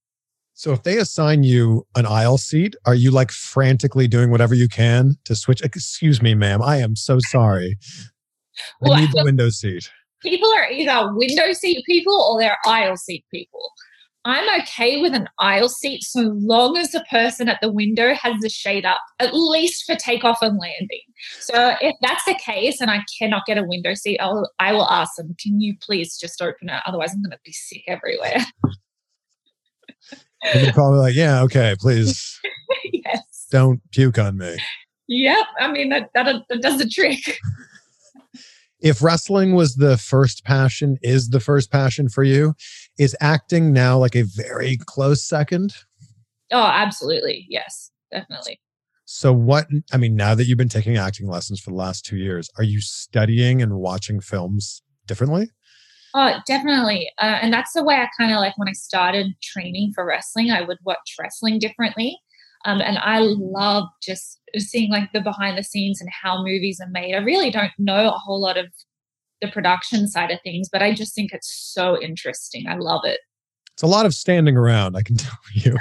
So if they assign you an aisle seat, are you like frantically doing whatever you can to switch? Excuse me, ma'am, I am so sorry. I well, need the window seat. People are either window seat people or they're aisle seat people. I'm okay with an aisle seat so long as the person at the window has the shade up, at least for takeoff and landing. So if that's the case and I cannot get a window seat, I'll, I will ask them, can you please just open it? Otherwise, I'm going to be sick everywhere. And you're probably like, yeah, okay, please. Yes. Don't puke on me. Yep. I mean, that, that, that does the trick. If wrestling was the first passion, is the first passion for you, is acting now like a very close second? Oh, absolutely. Yes, definitely. So what, I mean, now that you've been taking acting lessons for the last two years, are you studying and watching films differently? Oh, definitely. Uh, and that's the way I kind of like when I started training for wrestling, I would watch wrestling differently. Um, and I love just seeing like the behind the scenes and how movies are made. I really don't know a whole lot of the production side of things, but I just think it's so interesting. I love it. It's a lot of standing around, I can tell you.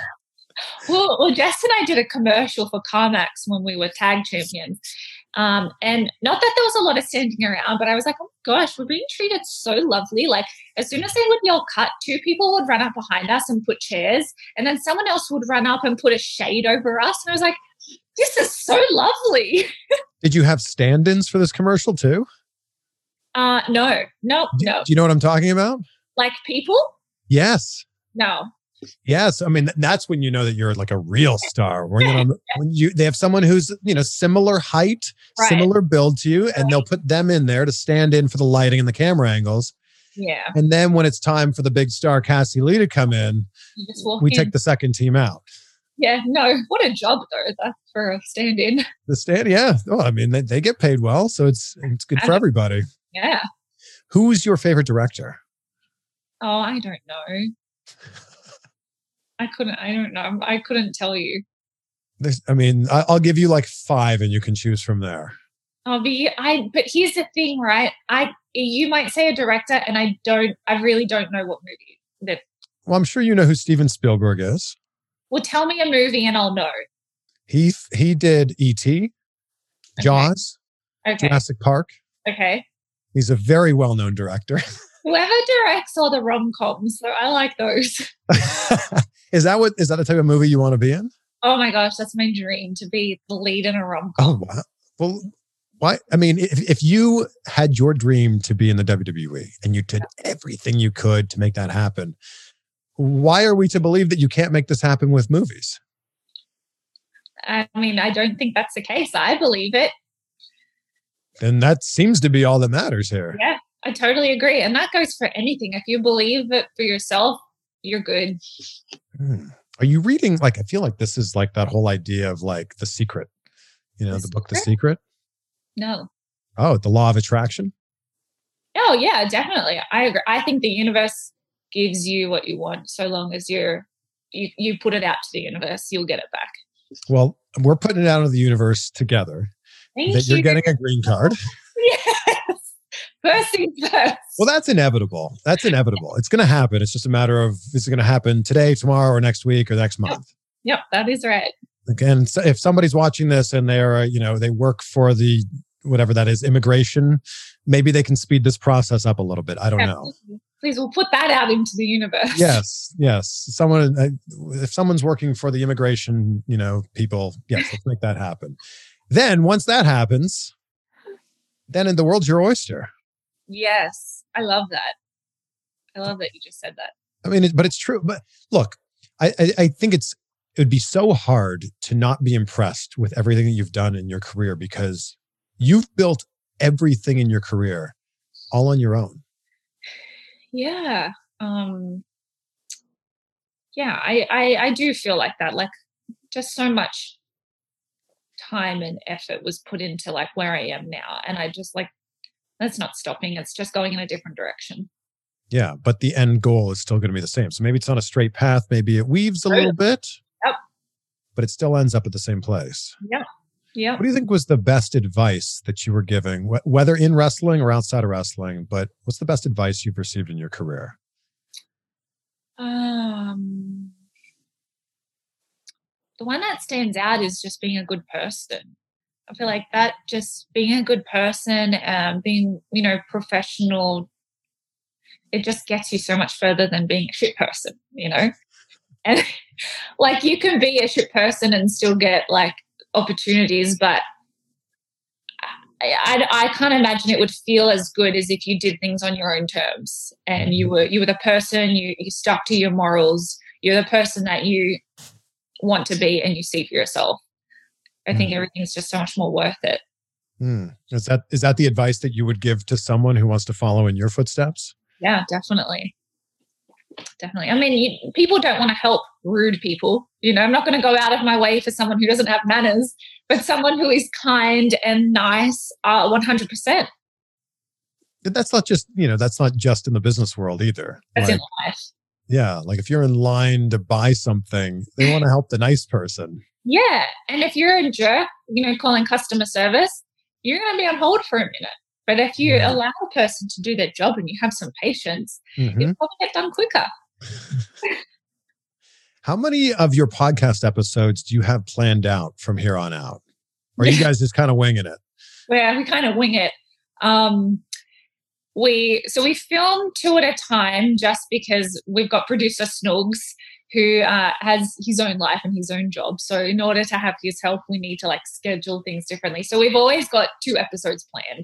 Well, well, Jess and I did a commercial for CarMax when we were tag champions. Um, and not that there was a lot of standing around, but I was like, oh gosh, we're being treated so lovely. Like as soon as they would yell cut, two people would run up behind us and put chairs. And then someone else would run up and put a shade over us. And I was like, this is so lovely. Did you have stand-ins for this commercial too? Uh, no, no, do, no. Do you know what I'm talking about? Like people? Yes. No. Yes, I mean that's when you know that you're like a real star. When, you know, when you they have someone who's you know similar height, right. similar build to you, and right. they'll put them in there to stand in for the lighting and the camera angles. Yeah. And then when it's time for the big star Cassie Lee to come in, we in. take the second team out. Yeah. No. What a job though. That's for a stand-in. The stand. Yeah. Well, I mean they, they get paid well, so it's it's good I for everybody. Yeah. Who's your favorite director? Oh, I don't know. I couldn't, I don't know. I couldn't tell you. There's, I mean, I'll give you like five and you can choose from there. I'll be, I, but here's the thing, right? I, you might say a director and I don't, I really don't know what movie that. Well, I'm sure you know who Steven Spielberg is. Well, tell me a movie and I'll know. He, he did E T, okay. Jaws, okay. Jurassic Park. Okay. He's a very well-known director. Whoever directs all the rom-coms, so I like those. Is that what? Is that the type of movie you want to be in? Oh my gosh, that's my dream, to be the lead in a rom-com. Oh wow! Well, why? I mean, if if you had your dream to be in the W W E and you did yeah. everything you could to make that happen, why are we to believe that you can't make this happen with movies? I mean, I don't think that's the case. I believe it. Then that seems to be all that matters here. Yeah, I totally agree, and that goes for anything. If you believe it for yourself, you're good. Are you reading? Like, I feel like this is like that whole idea of like The Secret, you know, the, the book, The Secret. No. Oh, the law of attraction. Oh yeah, definitely. I agree. I think the universe gives you what you want. So long as you're, you, you put it out to the universe, you'll get it back. Well, we're putting it out into the universe together. Thank that you. You're getting a green card. Yes. First things first. Well, that's inevitable. That's inevitable. It's going to happen. It's just a matter of, is it going to happen today, tomorrow, or next week, or next month? Yep, yep, that is right. Again, so if somebody's watching this and they're, you know, they work for the, whatever that is, immigration, maybe they can speed this process up a little bit. I don't yeah, know. Please, we'll put that out into the universe. Yes, yes. Someone, if someone's working for the immigration, you know, people, yes, let's make that happen. Then once that happens, then in the world's your oyster. Yes. I love that. I love that you just said that. I mean, it, but it's true. But look, I, I, I think it's, it would be so hard to not be impressed with everything that you've done in your career because you've built everything in your career all on your own? Yeah. Um, yeah, I, I, I do feel like that. Like, just so much time and effort was put into like where I am now. And I just like, that's not stopping. It's just going in a different direction. Yeah. But the end goal is still going to be the same. So maybe it's not a straight path. Maybe it weaves a little bit, yep. but it still ends up at the same place. Yeah. Yeah. What do you think was the best advice that you were giving, wh- whether in wrestling or outside of wrestling, but what's the best advice you've received in your career? Um, the one that stands out is just being a good person. I feel like that, just being a good person, um, being, you know, professional, it just gets you so much further than being a shit person, you know? And like, you can be a shit person and still get like opportunities, but I, I, I can't imagine it would feel as good as if you did things on your own terms and you were you were the person, you, you stuck to your morals, you're the person that you want to be and you see for yourself. I think mm. everything's just so much more worth it. Mm. Is that is that the advice that you would give to someone who wants to follow in your footsteps? Yeah, definitely. Definitely. I mean, you, people don't want to help rude people. You know, I'm not going to go out of my way for someone who doesn't have manners, but someone who is kind and nice, uh, one hundred percent. That's not just, you know, that's not just in the business world either. That's like, in life. Yeah. Like if you're in line to buy something, they want to help the nice person. Yeah. And if you're a jerk, you know, calling customer service, you're going to be on hold for a minute. But if you yeah. allow a person to do their job and you have some patience, mm-hmm. you'll probably get done quicker. How many of your podcast episodes do you have planned out from here on out? Or are you guys just kind of winging it? Yeah, we kind of wing it. Um, we So we film two at a time just because we've got producer Snoogs who uh, has his own life and his own job. So in order to have his help, we need to like schedule things differently. So we've always got two episodes planned.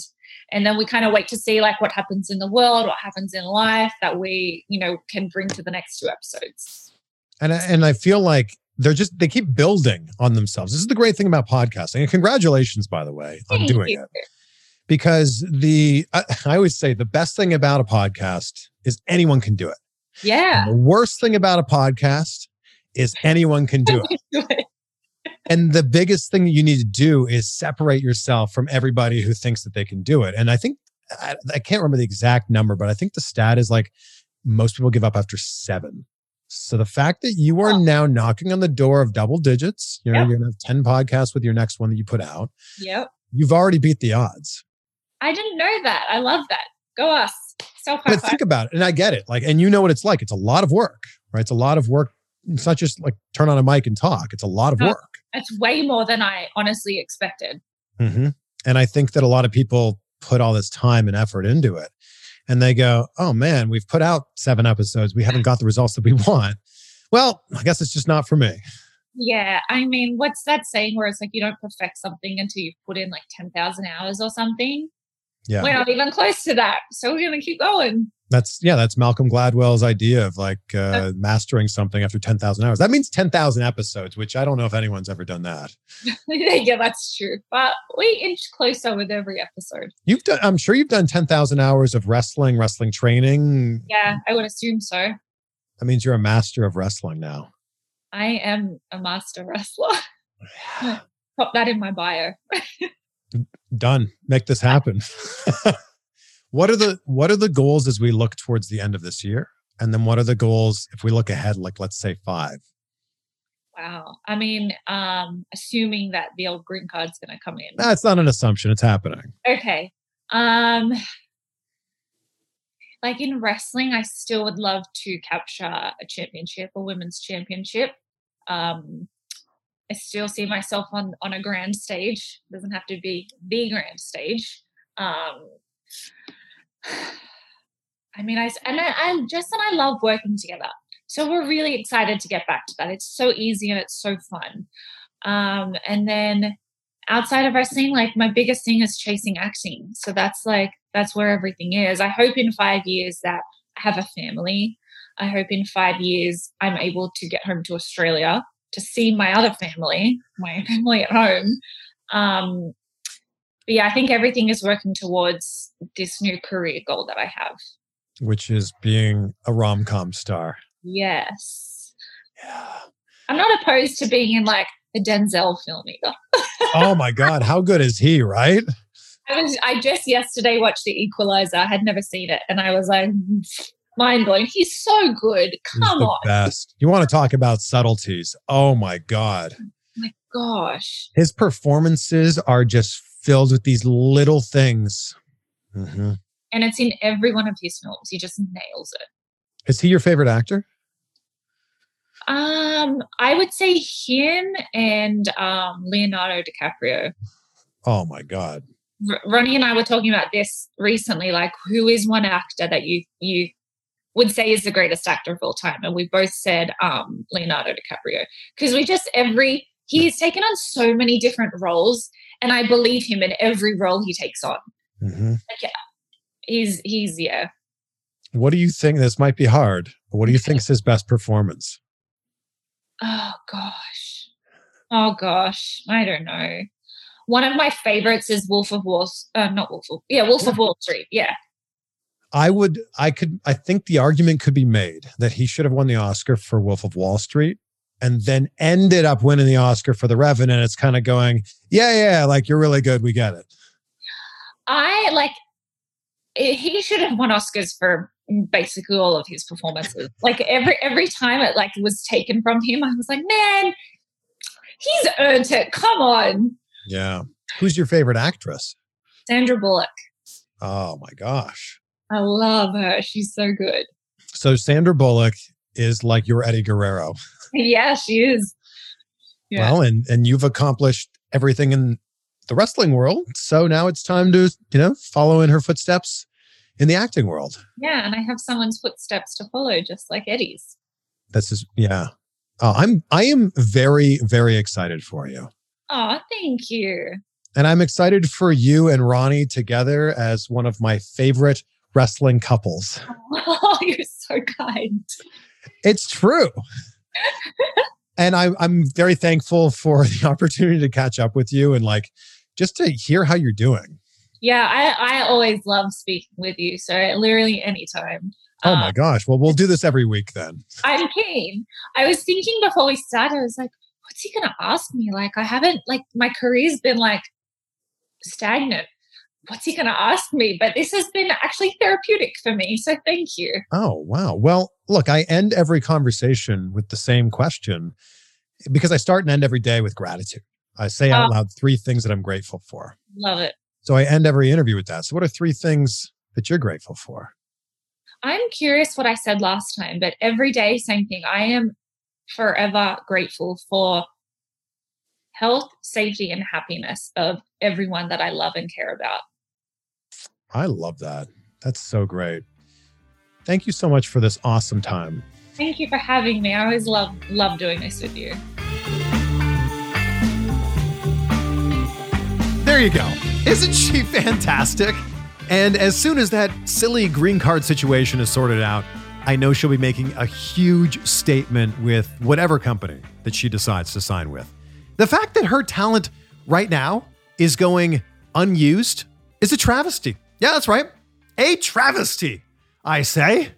And then we kind of wait to see like what happens in the world, what happens in life that we, you know, can bring to the next two episodes. And I, and I feel like they're just, they keep building on themselves. This is the great thing about podcasting. And congratulations, by the way, on doing it. Because the, I, I always say the best thing about a podcast is anyone can do it. Yeah. And the worst thing about a podcast is anyone can do it. And the biggest thing that you need to do is separate yourself from everybody who thinks that they can do it. And I think, I, I can't remember the exact number, but I think the stat is like most people give up after seven. So the fact that you are oh. now knocking on the door of double digits, you know, yep. you're going to have ten podcasts with your next one that you put out. Yep. You've already beat the odds. I didn't know that. I love that. Go us. So but think about it. And I get it. Like, and you know what it's like. It's a lot of work, right? It's a lot of work. It's not just like turn on a mic and talk. It's a lot of no, work. It's way more than I honestly expected. Mm-hmm. And I think that a lot of people put all this time and effort into it. And they go, oh man, we've put out seven episodes. We haven't got the results that we want. Well, I guess it's just not for me. Yeah. I mean, what's that saying where it's like, you don't perfect something until you've put in like ten thousand hours or something? Yeah. We're not even close to that. So we're going to keep going. That's, yeah, that's Malcolm Gladwell's idea of like uh, okay. mastering something after ten thousand hours. That means ten thousand episodes, which I don't know if anyone's ever done that. Yeah, that's true. But we inch closer with every episode. You've done, I'm sure you've done ten thousand hours of wrestling, wrestling training. Yeah, I would assume so. That means you're a master of wrestling now. I am a master wrestler. Pop that in my bio. Done. Make this happen. What are the what are the goals as we look towards the end of this year? And then what are the goals if we look ahead, like let's say five? Wow. I mean, um, assuming that the old green card's going to come in. That's not an assumption. It's happening. Okay. Um, like in wrestling, I still would love to capture a championship, a women's championship. Um, I still see myself on, on a grand stage. It doesn't have to be the grand stage. Um, I mean, I, and I, I just, and I love working together. So we're really excited to get back to that. It's so easy and it's so fun. Um, and then outside of wrestling, like my biggest thing is chasing acting. So that's like, that's where everything is. I hope in five years that I have a family. I hope in five years I'm able to get home to Australia to see my other family, my family at home, um, but yeah, I think everything is working towards this new career goal that I have. Which is being a rom-com star. Yes. Yeah. I'm not opposed to being in like a Denzel film either. Oh my God. How good is he, right? I was, I just yesterday watched The Equalizer. I had never seen it. And I was like, mind blowing. He's so good. Come He's the on. Best. You want to talk about subtleties. Oh my God. Oh my gosh. His performances are just filled with these little things. Mm-hmm. And it's in every one of his films. He just nails it. Is he your favorite actor? Um, I would say him and um, Leonardo DiCaprio. Oh my God. R- Ronnie and I were talking about this recently, like who is one actor that you you would say is the greatest actor of all time? And we both said um, Leonardo DiCaprio. Because we just every, he's taken on so many different roles and I believe him in every role he takes on. Mm-hmm. Like, yeah. He's, he's, yeah. What do you think, this might be hard, but what do you think is his best performance? Oh, gosh. Oh, gosh. I don't know. One of my favorites is Wolf of Wall Street. Uh, not Wolf of, yeah, Wolf of Wall Street. Yeah. I would, I could, I think the argument could be made that he should have won the Oscar for Wolf of Wall Street and then ended up winning the Oscar for The Revenant. It's kind of going, yeah, yeah, like you're really good. We get it. I like, He should have won Oscars for basically all of his performances. Like every every time it like was taken from him, I was like, man, he's earned it. Come on. Yeah. Who's your favorite actress? Sandra Bullock. Oh my gosh. I love her. She's so good. So Sandra Bullock is like your Eddie Guerrero. Yeah, she is. Yeah. Well, and and you've accomplished everything in the wrestling world. So now it's time to, you know, follow in her footsteps in the acting world. Yeah. And I have someone's footsteps to follow, just like Eddie's. That's just, yeah. Oh, I'm, I am very, very excited for you. Oh, thank you. And I'm excited for you and Ronnie together as one of my favorite wrestling couples. Oh, you're so kind. It's true. And I, I'm very thankful for the opportunity to catch up with you and like just to hear how you're doing. Yeah, I, I always love speaking with you. So literally anytime. Oh um, my gosh. Well, we'll do this every week then. I'm keen. I was thinking before we started, I was like, what's he going to ask me? Like I haven't, like my career's been like stagnant. What's he going to ask me? But this has been actually therapeutic for me. So thank you. Oh, wow. Well, look, I end every conversation with the same question because I start and end every day with gratitude. I say oh. out loud three things that I'm grateful for. Love it. So I end every interview with that. So what are three things that you're grateful for? I'm curious what I said last time, but every day, same thing. I am forever grateful for health, safety, and happiness of everyone that I love and care about. I love that. That's so great. Thank you so much for this awesome time. Thank you for having me. I always love, love doing this with you. There you go. Isn't she fantastic? And as soon as that silly green card situation is sorted out, I know she'll be making a huge statement with whatever company that she decides to sign with. The fact that her talent right now is going unused is a travesty. Yeah, that's right. A travesty, I say.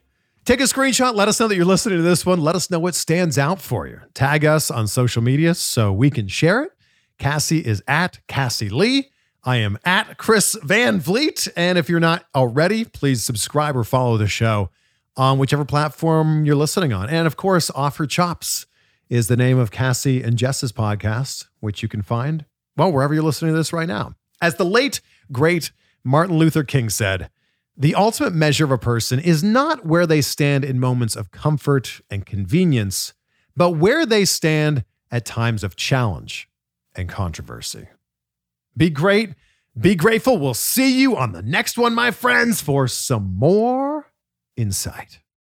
Take a screenshot. Let us know that you're listening to this one. Let us know what stands out for you. Tag us on social media so we can share it. Cassie is at Cassie Lee. I am at Chris Van Vliet. And if you're not already, please subscribe or follow the show on whichever platform you're listening on. And of course, Off Her Chops is the name of Cassie and Jess's podcast, which you can find, well, wherever you're listening to this right now. As the late, great Martin Luther King said, the ultimate measure of a person is not where they stand in moments of comfort and convenience, but where they stand at times of challenge and controversy. Be great. Be grateful. We'll see you on the next one, my friends, for some more insight.